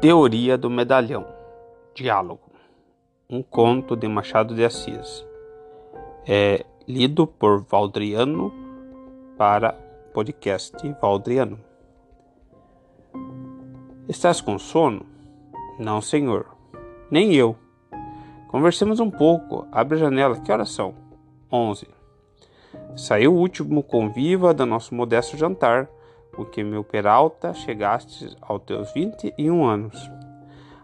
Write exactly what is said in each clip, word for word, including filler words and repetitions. Teoria do Medalhão. Diálogo. Um conto de Machado de Assis. É lido por Valdriano para o podcast Valdriano. Estás com sono? Não, senhor. Nem eu. Conversemos um pouco. Abre a janela. Que horas são? onze. Saiu o último conviva do nosso modesto jantar, com que, meu Peralta, chegaste aos teus vinte e um anos.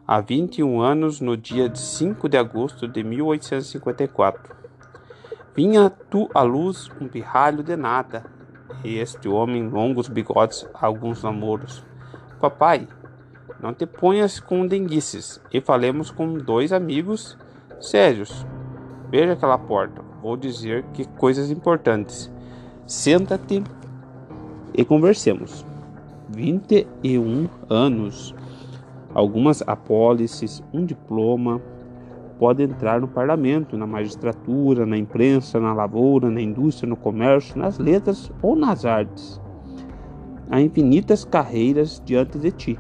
Há vinte e um anos, no dia de cinco de agosto de mil oitocentos e cinquenta e quatro. Vinha tu à luz um pirralho de nada, e este homem, longos bigodes, alguns namoros. Papai, não te ponhas com denguices, e falemos com dois amigos sérios. Veja aquela porta, vou dizer que coisas importantes. Senta-te e conversemos. vinte e um anos, algumas apólices, um diploma, pode entrar no parlamento, na magistratura, na imprensa, na lavoura, na indústria, no comércio, nas letras ou nas artes. Há infinitas carreiras diante de ti.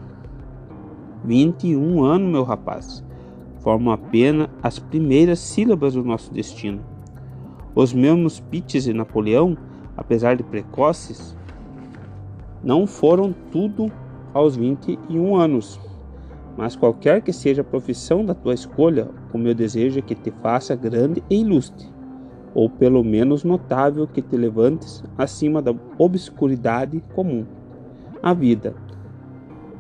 vinte e um anos, meu rapaz, formam apenas as primeiras sílabas do nosso destino. Os mesmos Pitts e Napoleão, apesar de precoces, não foram tudo aos vinte e um anos, mas qualquer que seja a profissão da tua escolha, o meu desejo é que te faça grande e ilustre, ou pelo menos notável, que te levantes acima da obscuridade comum. A vida,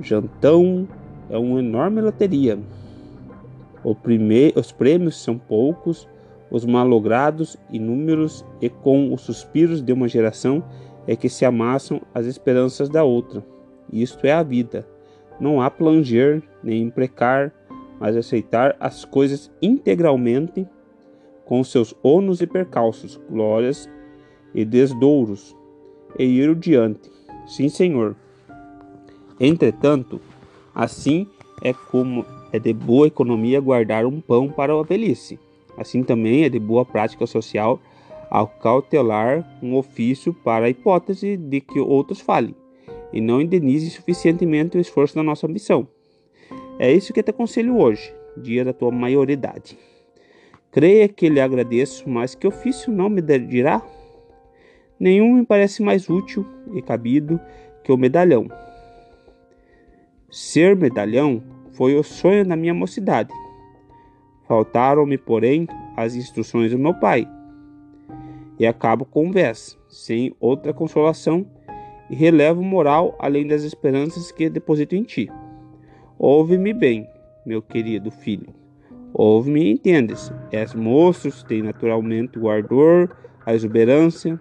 jantão, é uma enorme loteria. O prime... Os prêmios são poucos, os malogrados inúmeros, e com os suspiros de uma geração é que se amassam as esperanças da outra. Isto é a vida. Não há planger, nem imprecar, mas aceitar as coisas integralmente, com seus ônus e percalços, glórias e desdouros, e ir adiante. Sim, senhor. Entretanto, assim é como é de boa economia guardar um pão para a velhice. Assim também é de boa prática social ao cautelar um ofício para a hipótese de que outros falhem, e não indenize suficientemente o esforço da nossa ambição. É isso que te aconselho hoje, dia da tua maioridade. Creia que lhe agradeço, mas que ofício não me dirá? Nenhum me parece mais útil e cabido que o medalhão. Ser medalhão foi o sonho da minha mocidade. Faltaram-me, porém, as instruções do meu pai, e acabo com o vés, sem outra consolação, e relevo moral além das esperanças que deposito em ti. Ouve-me bem, meu querido filho. Ouve-me e entendes. És moço, tem naturalmente o ardor, a exuberância,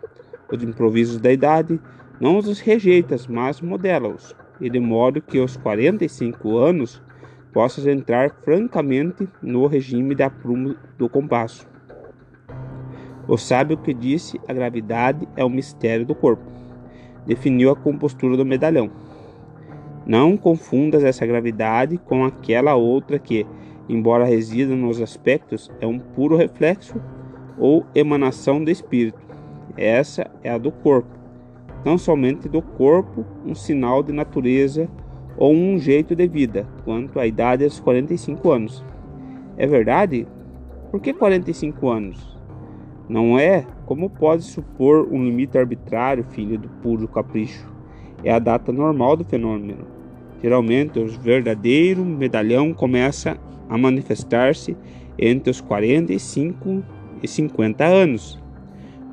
os improvisos da idade. Não os rejeitas, mas modela-os, e de modo que aos quarenta e cinco anos possas entrar francamente no regime da prumo do compasso. O sábio que disse: a gravidade é o mistério do corpo, definiu a compostura do medalhão. Não confundas essa gravidade com aquela outra que, embora resida nos aspectos, é um puro reflexo ou emanação do espírito. Essa é a do corpo, não somente do corpo, um sinal de natureza ou um jeito de vida, quanto à idade aos quarenta e cinco anos. É verdade? Por que quarenta e cinco anos? Não é, como pode supor, um limite arbitrário, filho do puro capricho. É a data normal do fenômeno. Geralmente, o verdadeiro medalhão começa a manifestar-se entre os quarenta e cinco e cinquenta anos,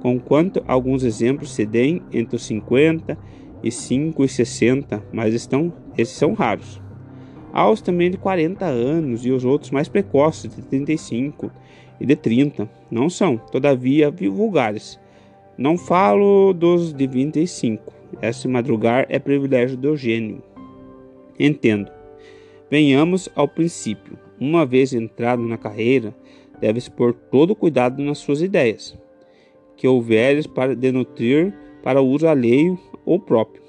conquanto alguns exemplos se deem entre os cinquenta e cinco e sessenta, mas estão, esses são raros. Há os também de quarenta anos e os outros mais precoces, de trinta e cinco e de trinta, não são, todavia, vulgares. Não falo dos de vinte e cinco. Esse madrugar é privilégio do gênio. Entendo. Venhamos ao princípio. Uma vez entrado na carreira, deves pôr todo cuidado nas suas ideias, que houveres para denutrir para uso alheio ou próprio.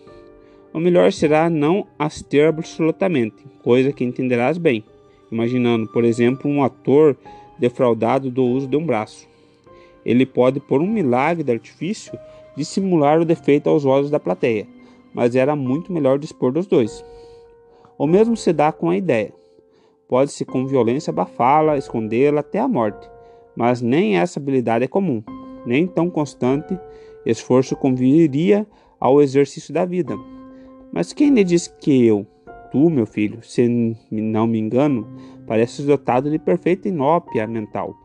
O melhor será não as ter absolutamente, coisa que entenderás bem, imaginando, por exemplo, um ator defraudado do uso de um braço. Ele pode, por um milagre de artifício, dissimular o defeito aos olhos da plateia, mas era muito melhor dispor dos dois. ou mesmo se dá com a ideia. Pode-se com violência abafá-la, escondê-la até a morte, mas nem essa habilidade é comum, nem tão constante esforço conviria ao exercício da vida. Mas quem lhe disse que eu, tu, meu filho, se não me engano, pareces dotado de perfeita inópia mental?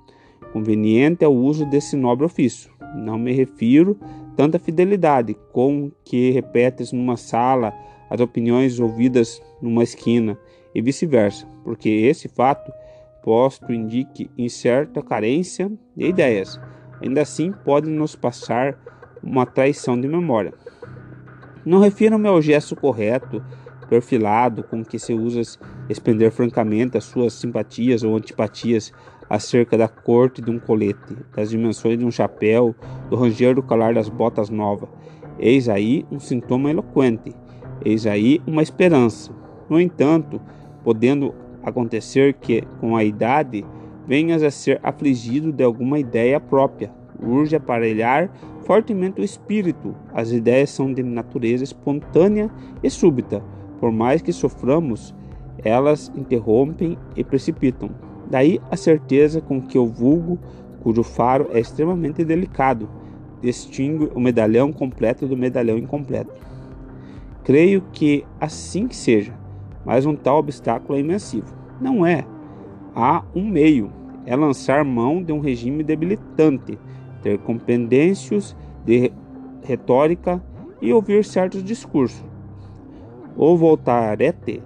Conveniente é o uso desse nobre ofício. Não me refiro tanto à fidelidade com que repetes numa sala as opiniões ouvidas numa esquina e vice-versa, porque esse fato posto indique incerta carência de ideias. Ainda assim pode nos passar uma traição de memória. Não refiro-me ao gesto correto, perfilado, com que se usa expender francamente as suas simpatias ou antipatias acerca da corte de um colete, das dimensões de um chapéu, do ranger do calar das botas novas. Eis aí um sintoma eloquente, eis aí uma esperança. No entanto, podendo acontecer que, com a idade, venhas a ser afligido de alguma ideia própria, urge aparelhar fortemente o espírito. As ideias são de natureza espontânea e súbita. Por mais que soframos, elas interrompem e precipitam. Daí a certeza com que o vulgo, cujo faro é extremamente delicado, distingue o medalhão completo do medalhão incompleto. Creio que assim que seja, mas um tal obstáculo é imensivo. Não é. Há um meio, é lançar mão de um regime debilitante, ter compendêncios de retórica e ouvir certos discursos. O voltarete,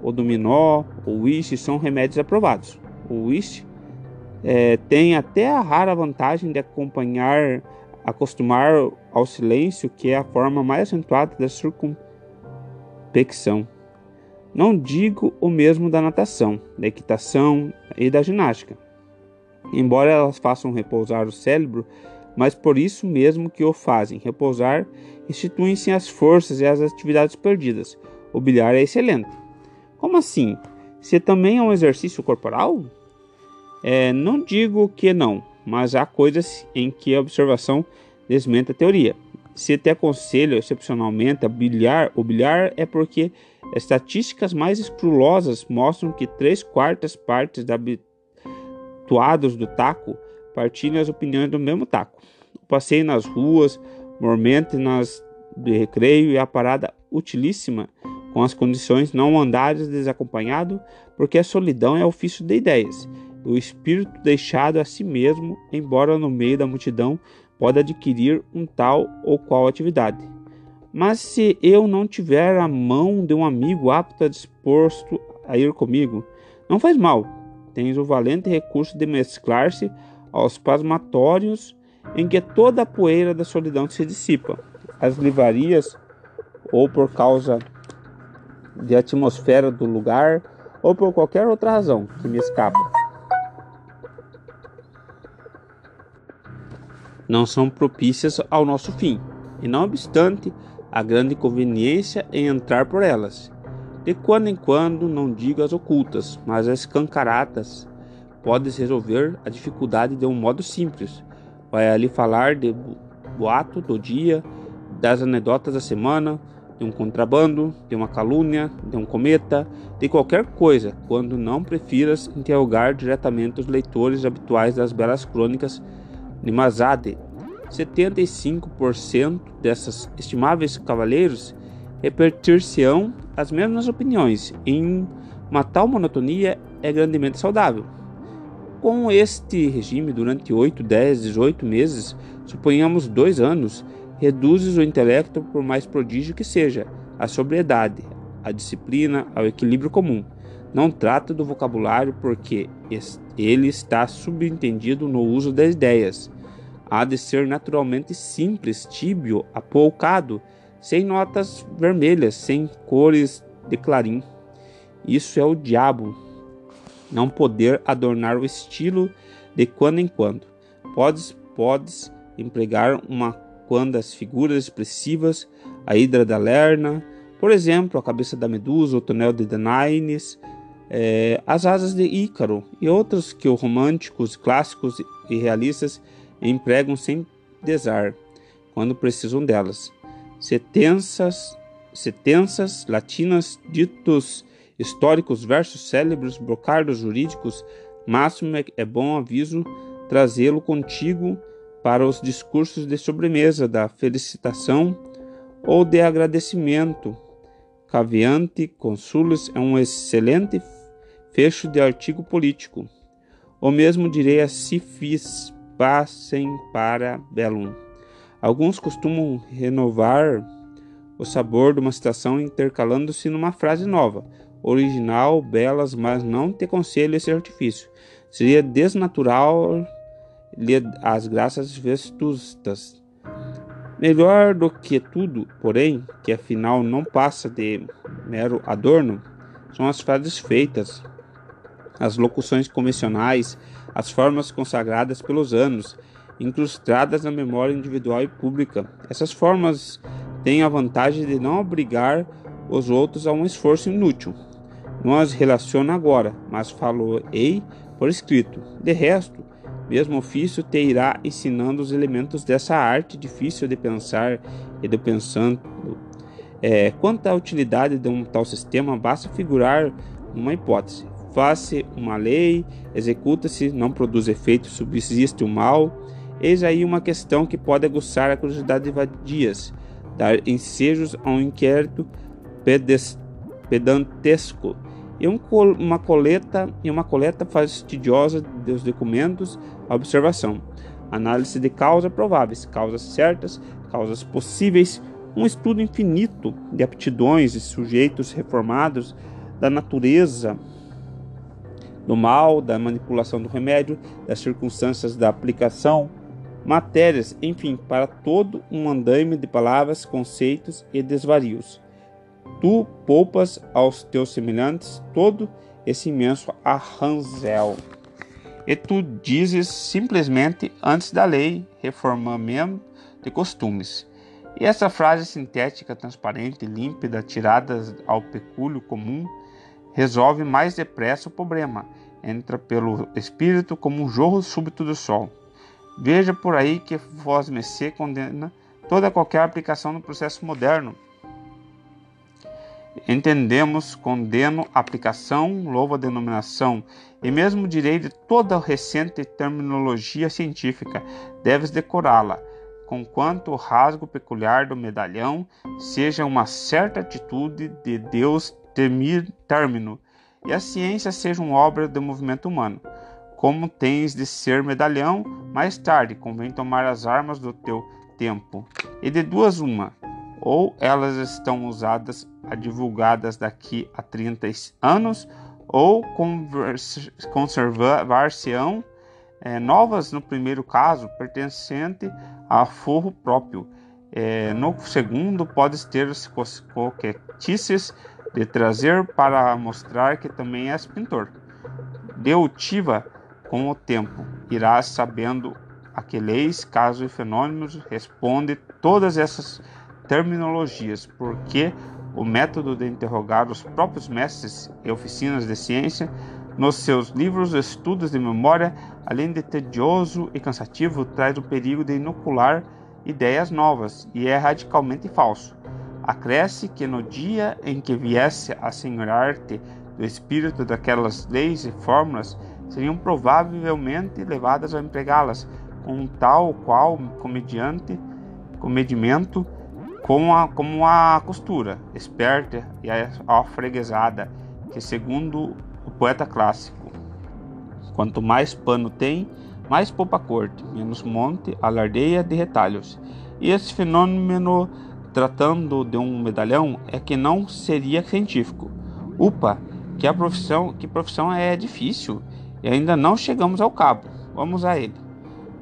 o dominó, o whist são remédios aprovados. O whist é, tem até a rara vantagem de acompanhar, acostumar ao silêncio, que é a forma mais acentuada da circunspecção. Não digo o mesmo da natação, da equitação e da ginástica, embora elas façam repousar o cérebro, mas por isso mesmo que o fazem repousar, restituem-se as forças e as atividades perdidas. O bilhar é excelente. Como assim? Se também é um exercício corporal? É, não digo que não, mas há coisas em que a observação desmente a teoria. Se te aconselho excepcionalmente a bilhar, o bilhar é porque estatísticas mais escrupulosas mostram que três quartas partes dos habituados do taco partilham as opiniões do mesmo taco. O passeio nas ruas, mormente nas de recreio, e a parada utilíssima com as condições não andares desacompanhado, porque a solidão é ofício de ideias. O espírito deixado a si mesmo, embora no meio da multidão, pode adquirir um tal ou qual atividade. Mas se eu não tiver a mão de um amigo apto a disposto a ir comigo, não faz mal. Tens o valente recurso de mesclar-se aos pasmatórios em que toda a poeira da solidão se dissipa. As livrarias, ou por causa de atmosfera do lugar, ou por qualquer outra razão que me escapa, não são propícias ao nosso fim, e não obstante a grande conveniência em entrar por elas. De quando em quando, não digo as ocultas, mas as escancaradas, podes resolver a dificuldade de um modo simples. Vai ali falar de boato do dia, das anedotas da semana, de um contrabando, de uma calúnia, de um cometa, de qualquer coisa, quando não prefiras interrogar diretamente os leitores habituais das belas crônicas de Mazade. setenta e cinco por cento dessas estimáveis cavaleiros repetir-se-ão as mesmas opiniões em uma tal monotonia é grandemente saudável. Com este regime, durante oito, dez, dezoito meses, suponhamos dois anos, reduzes o intelecto, por mais prodígio que seja, à sobriedade, à disciplina, ao equilíbrio comum. Não trata do vocabulário, porque ele está subentendido no uso das ideias. Há de ser naturalmente simples, tíbio, apoucado, sem notas vermelhas, sem cores de clarim. Isso é o diabo, não poder adornar o estilo de quando em quando. Podes, podes empregar uma quantas figuras expressivas, a Hidra da Lerna, por exemplo, a Cabeça da Medusa, o Tonel de Danaides, é, as Asas de Ícaro e outros que os românticos, clássicos e realistas empregam sem desar, quando precisam delas. Sentenças, sentenças latinas, ditos históricos, versos célebres, brocardos jurídicos, máximo é bom aviso trazê-lo contigo para os discursos de sobremesa, da felicitação ou de agradecimento. Caveante consulis é um excelente fecho de artigo político. O mesmo direi a si fiz, passem para Belum. Alguns costumam renovar o sabor de uma citação intercalando-se numa frase nova. Original, belas, mas não te aconselho esse artifício. Seria desnatural lhe as graças vetustas. Melhor do que tudo, porém, que afinal não passa de mero adorno, são as frases feitas, as locuções convencionais, as formas consagradas pelos anos, incrustadas na memória individual e pública. Essas formas têm a vantagem de não obrigar os outros a um esforço inútil. Não as relaciono agora, mas falo-ei por escrito. De resto, mesmo ofício te irá ensinando os elementos dessa arte difícil de pensar e de pensando. É, quanto à utilidade de um tal sistema, basta figurar uma hipótese. Faz-se uma lei, executa-se, não produz efeito, subsiste o mal. Eis aí uma questão que pode aguçar a curiosidade de vadias, dar ensejos a um inquérito pedantesco, e um col uma coleta e uma coleta fastidiosa dos documentos, a observação, análise de causas prováveis, causas certas, causas possíveis, um estudo infinito de aptidões e sujeitos reformados, da natureza do mal, da manipulação do remédio, das circunstâncias da aplicação, matérias, enfim, para todo um andaime de palavras, conceitos e desvarios. Tu poupas aos teus semelhantes todo esse imenso arranzel. E tu dizes simplesmente antes da lei, reformamento de costumes. E essa frase sintética, transparente, límpida, tirada ao pecúlio comum, resolve mais depressa o problema. Entra pelo espírito como um jorro súbito do sol. Veja por aí que vós messi condena toda qualquer aplicação no processo moderno. Entendemos, condeno, aplicação, louvo a denominação, e mesmo direi de toda a recente terminologia científica, deves decorá-la, conquanto o rasgo peculiar do medalhão seja uma certa atitude de Deus temir término, e a ciência seja uma obra do movimento humano. Como tens de ser medalhão, mais tarde convém tomar as armas do teu tempo, e de duas uma, ou elas estão usadas a divulgadas daqui a trinta anos, ou conservar-se-ão é, novas no primeiro caso, pertencente a forro próprio. É, no segundo, podes ter as coquetices de trazer para mostrar que também és pintor. Deutiva com o tempo, irás sabendo a que leis, casos e fenômenos responde todas essas terminologias, porque o método de interrogar os próprios mestres e oficinas de ciência nos seus livros, estudos de memória, além de tedioso e cansativo, traz o perigo de inocular ideias novas, e é radicalmente falso. Acresce que no dia em que viesse a senhorar-te do espírito daquelas leis e fórmulas, seriam provavelmente levadas a empregá-las com um tal qual comediante, comedimento, Como a, como a costura, esperta e alfreguesada, que segundo o poeta clássico, quanto mais pano tem, mais poupa corte, menos monte, alardeia de retalhos. E esse fenômeno, tratando de um medalhão, é que não seria científico. Upa, que a profissão, que profissão é difícil, e ainda não chegamos ao cabo, vamos a ele.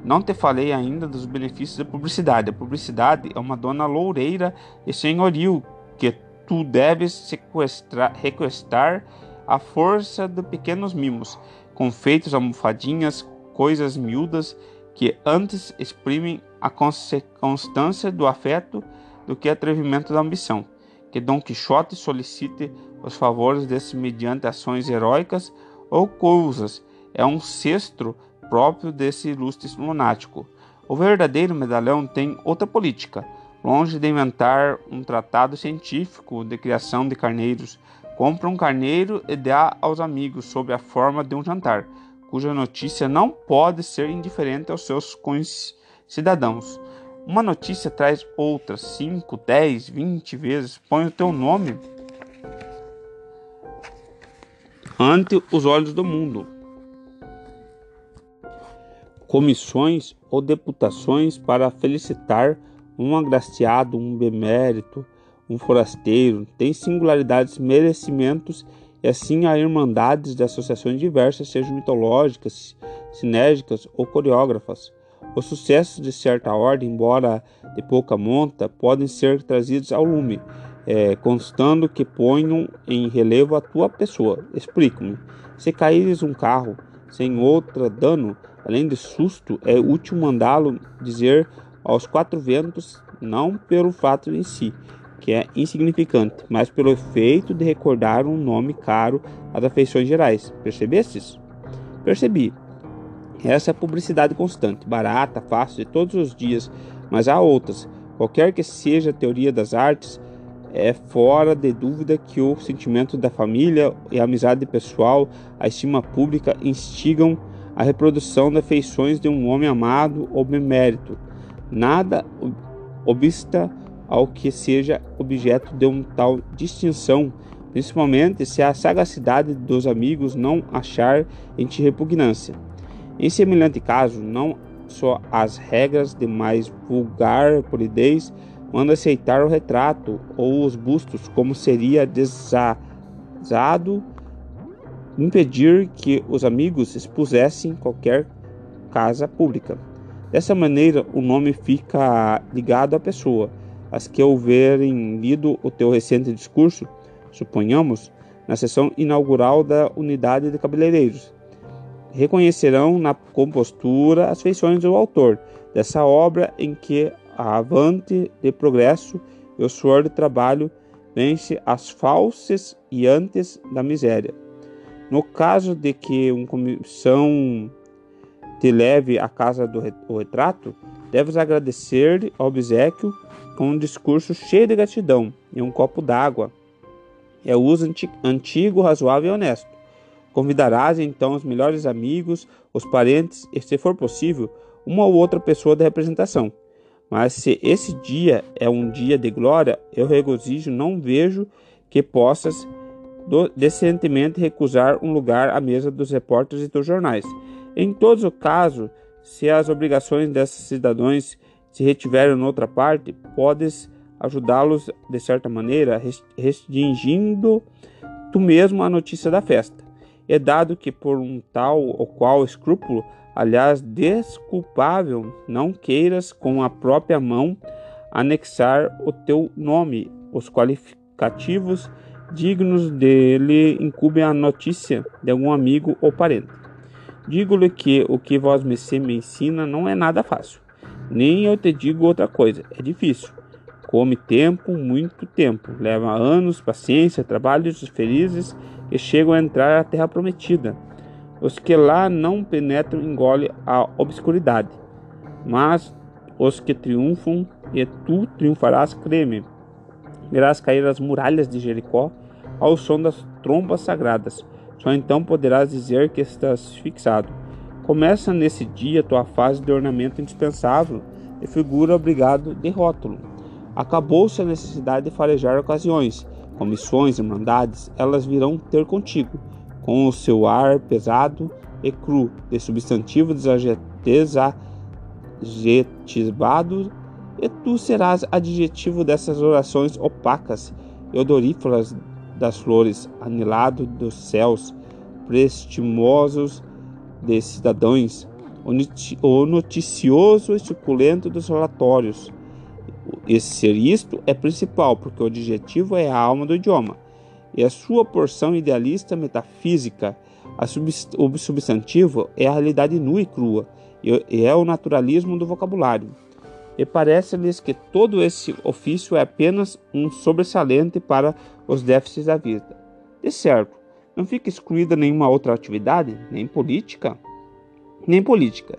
Não te falei ainda dos benefícios da publicidade. A publicidade é uma dona loureira e senhoril que tu deves sequestrar, requestar à força de pequenos mimos, confeitos, almofadinhas, coisas miúdas que antes exprimem a constância do afeto do que atrevimento da ambição. Que Dom Quixote solicite os favores desse mediante ações heróicas ou coisas. É um cestro próprio desse ilustre lunático. O verdadeiro medalhão tem outra política. Longe de inventar um tratado científico de criação de carneiros, compra um carneiro e dá aos amigos sob a forma de um jantar, cuja notícia não pode ser indiferente aos seus cidadãos. Uma notícia traz outras cinco, dez, vinte vezes. Põe o teu nome ante os olhos do mundo. Comissões ou deputações para felicitar um agraciado, um bemérito, um forasteiro, tem singularidades, merecimentos, e assim há irmandades de associações diversas, sejam mitológicas, sinérgicas ou coreógrafas. Os sucessos de certa ordem, embora de pouca monta, podem ser trazidos ao lume, é, constando que ponham em relevo a tua pessoa. Explico-me. Se caíres um carro sem outra dano, além de susto, é útil mandá-lo dizer aos quatro ventos, não pelo fato em si, que é insignificante, mas pelo efeito de recordar um nome caro às afeições gerais. Percebestes? Percebi. Essa é a publicidade constante, barata, fácil, de todos os dias, mas há outras. Qualquer que seja a teoria das artes, é fora de dúvida que o sentimento da família e a amizade pessoal, a estima pública, instigam a reprodução das afeições de um homem amado ou bemérito. Nada obsta ao que seja objeto de uma tal distinção, principalmente se a sagacidade dos amigos não achar em ti repugnância. Em semelhante caso, não só as regras de mais vulgar polidez mandam aceitar o retrato ou os bustos, como seria desazado impedir que os amigos expusessem qualquer casa pública. Dessa maneira, o nome fica ligado à pessoa. As que houverem lido o teu recente discurso, suponhamos, na sessão inaugural da unidade de cabeleireiros, reconhecerão na compostura as feições do autor dessa obra, em que a avante de progresso e o suor de trabalho vence as falsas e antes da miséria. No caso de que uma comissão te leve à casa do retrato, deves agradecer-lhe ao obsequio com um discurso cheio de gratidão e um copo d'água. É o uso antigo, razoável e honesto. Convidarás então os melhores amigos, os parentes e, se for possível, uma ou outra pessoa da representação. Mas se esse dia é um dia de glória, eu regozijo, não vejo que possas decentemente recusar um lugar à mesa dos repórteres e dos jornais. Em todos os casos, se as obrigações desses cidadãos se retiverem noutra parte, podes ajudá-los de certa maneira, restringindo tu mesmo a notícia da festa. É dado que por um tal ou qual escrúpulo, aliás desculpável, não queiras com a própria mão anexar o teu nome, os qualificativos dignos dele incumbem a notícia de algum amigo ou parente. Digo-lhe que o que vós me ensina não é nada fácil, nem eu te digo outra coisa, é difícil. Come tempo, muito tempo, leva anos, paciência, trabalhos felizes que chegam a entrar à terra prometida. Os que lá não penetram engolem a obscuridade, mas os que triunfam, e tu triunfarás, creme, verás cair as muralhas de Jericó ao som das trombas sagradas. Só então poderás dizer que estás fixado. Começa nesse dia tua fase de ornamento indispensável e figura obrigado de rótulo. Acabou-se a necessidade de farejar ocasiões, comissões, irmandades, elas virão ter contigo, com o seu ar pesado e cru, de substantivo desadjetivado, e tu serás adjetivo dessas orações opacas e odoríferas das flores, anelado dos céus, prestimosos de cidadãos, o noticioso e suculento dos relatórios. Esse ser isto é principal, porque o adjetivo é a alma do idioma, e a sua porção idealista metafísica. A subst- o substantivo é a realidade nua e crua, e é o naturalismo do vocabulário. E parece-lhes que todo esse ofício é apenas um sobressalente para os déficits da vida. De certo, não fica excluída nenhuma outra atividade, nem política, nem política.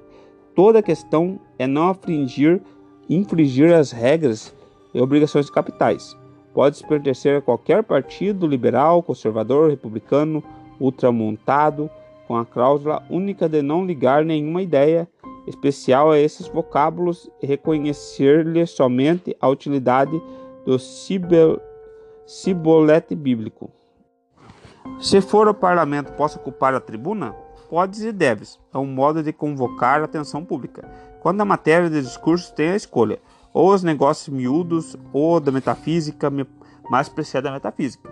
Toda a questão é não infringir, infringir as regras e obrigações capitais. Pode-se pertencer a qualquer partido, liberal, conservador, republicano, ultramontado, com a cláusula única de não ligar nenhuma ideia especial a esses vocábulos e reconhecer-lhe somente a utilidade do cibolete bíblico. Se for o parlamento, posso ocupar a tribuna? Podes e deves. É um modo de convocar a atenção pública. Quando a matéria de discurso tem a escolha, ou os negócios miúdos, ou da metafísica, mais precisa da metafísica.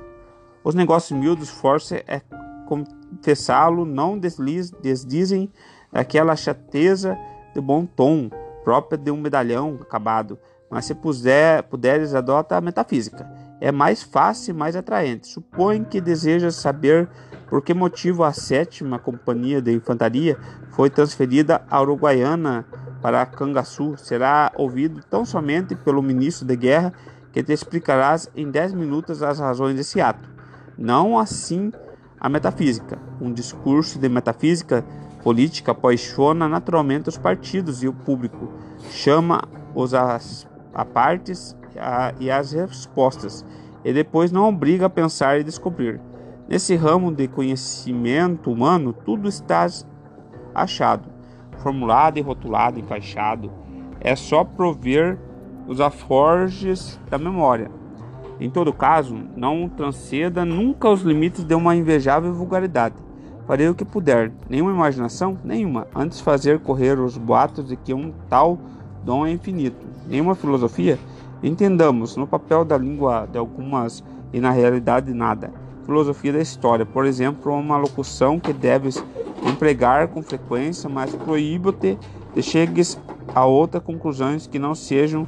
Os negócios miúdos, força é confessá-lo, não desliz, desdizem aquela chateza de bom tom, própria de um medalhão acabado, mas se puser, puderes, adota a metafísica. É mais fácil e mais atraente. Supõe que desejas saber por que motivo a sétima companhia de infantaria foi transferida à Uruguaiana para Cangaçu. Será ouvido tão somente pelo ministro de guerra, que te explicarás em dez minutos as razões desse ato. Não assim a metafísica. Um discurso de metafísica política apaixona naturalmente os partidos e o público, chama-os a partes a, e as respostas, e depois não obriga a pensar e descobrir. Nesse ramo de conhecimento humano, tudo está achado, formulado e rotulado, encaixado. É só prover os aforges da memória. Em todo caso, não transceda nunca os limites de uma invejável vulgaridade. Farei o que puder, nenhuma imaginação, nenhuma, antes fazer correr os boatos de que um tal dom é infinito. Nenhuma filosofia, entendamos, no papel da língua de algumas e na realidade nada. Filosofia da história, por exemplo, é uma locução que deves empregar com frequência, mas proíbo-te de chegues a outras conclusões que não sejam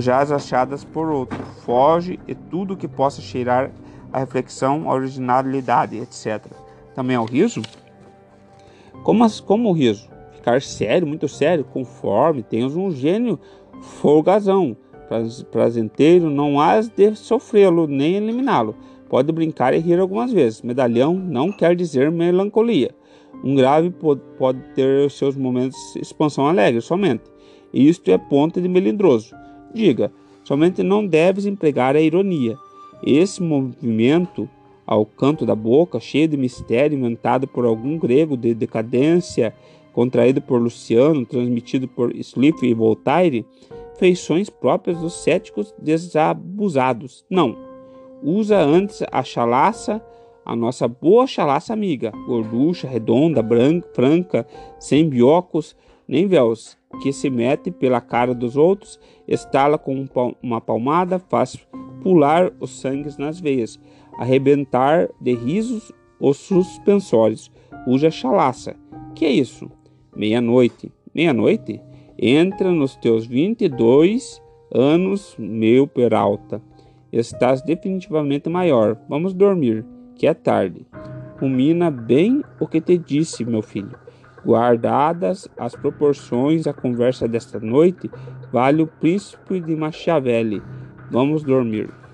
já as achadas por outro. Foge e tudo que possa cheirar a reflexão, a originalidade, etcétera. Também ao riso? Como, como o riso? Ficar sério, muito sério, conforme tens um gênio folgazão, prazenteiro, não has de sofrê-lo nem eliminá-lo. Pode brincar e rir algumas vezes. Medalhão não quer dizer melancolia. Um grave pode, pode ter seus momentos de expansão alegre, somente. Isto é ponto de melindroso. Diga, somente não deves empregar a ironia. Esse movimento ao canto da boca, cheio de mistério, inventado por algum grego de decadência, contraído por Luciano, transmitido por Swift e Voltaire, feições próprias dos céticos desabusados. Não. Usa antes a chalaça, a nossa boa chalaça amiga, gorducha, redonda, branca, franca, sem biocos nem véus, que se mete pela cara dos outros, estala com uma palmada, faz pular os sangues nas veias, arrebentar de risos os suspensórios. Usa a chalaça. Que é isso? Meia-noite. Meia-noite? Entra nos teus vinte e dois anos, meu Peralta. Estás definitivamente maior. Vamos dormir, que é tarde. Rumina bem o que te disse, meu filho. Guardadas as proporções, a conversa desta noite vale o príncipe de Machiavelli. Vamos dormir.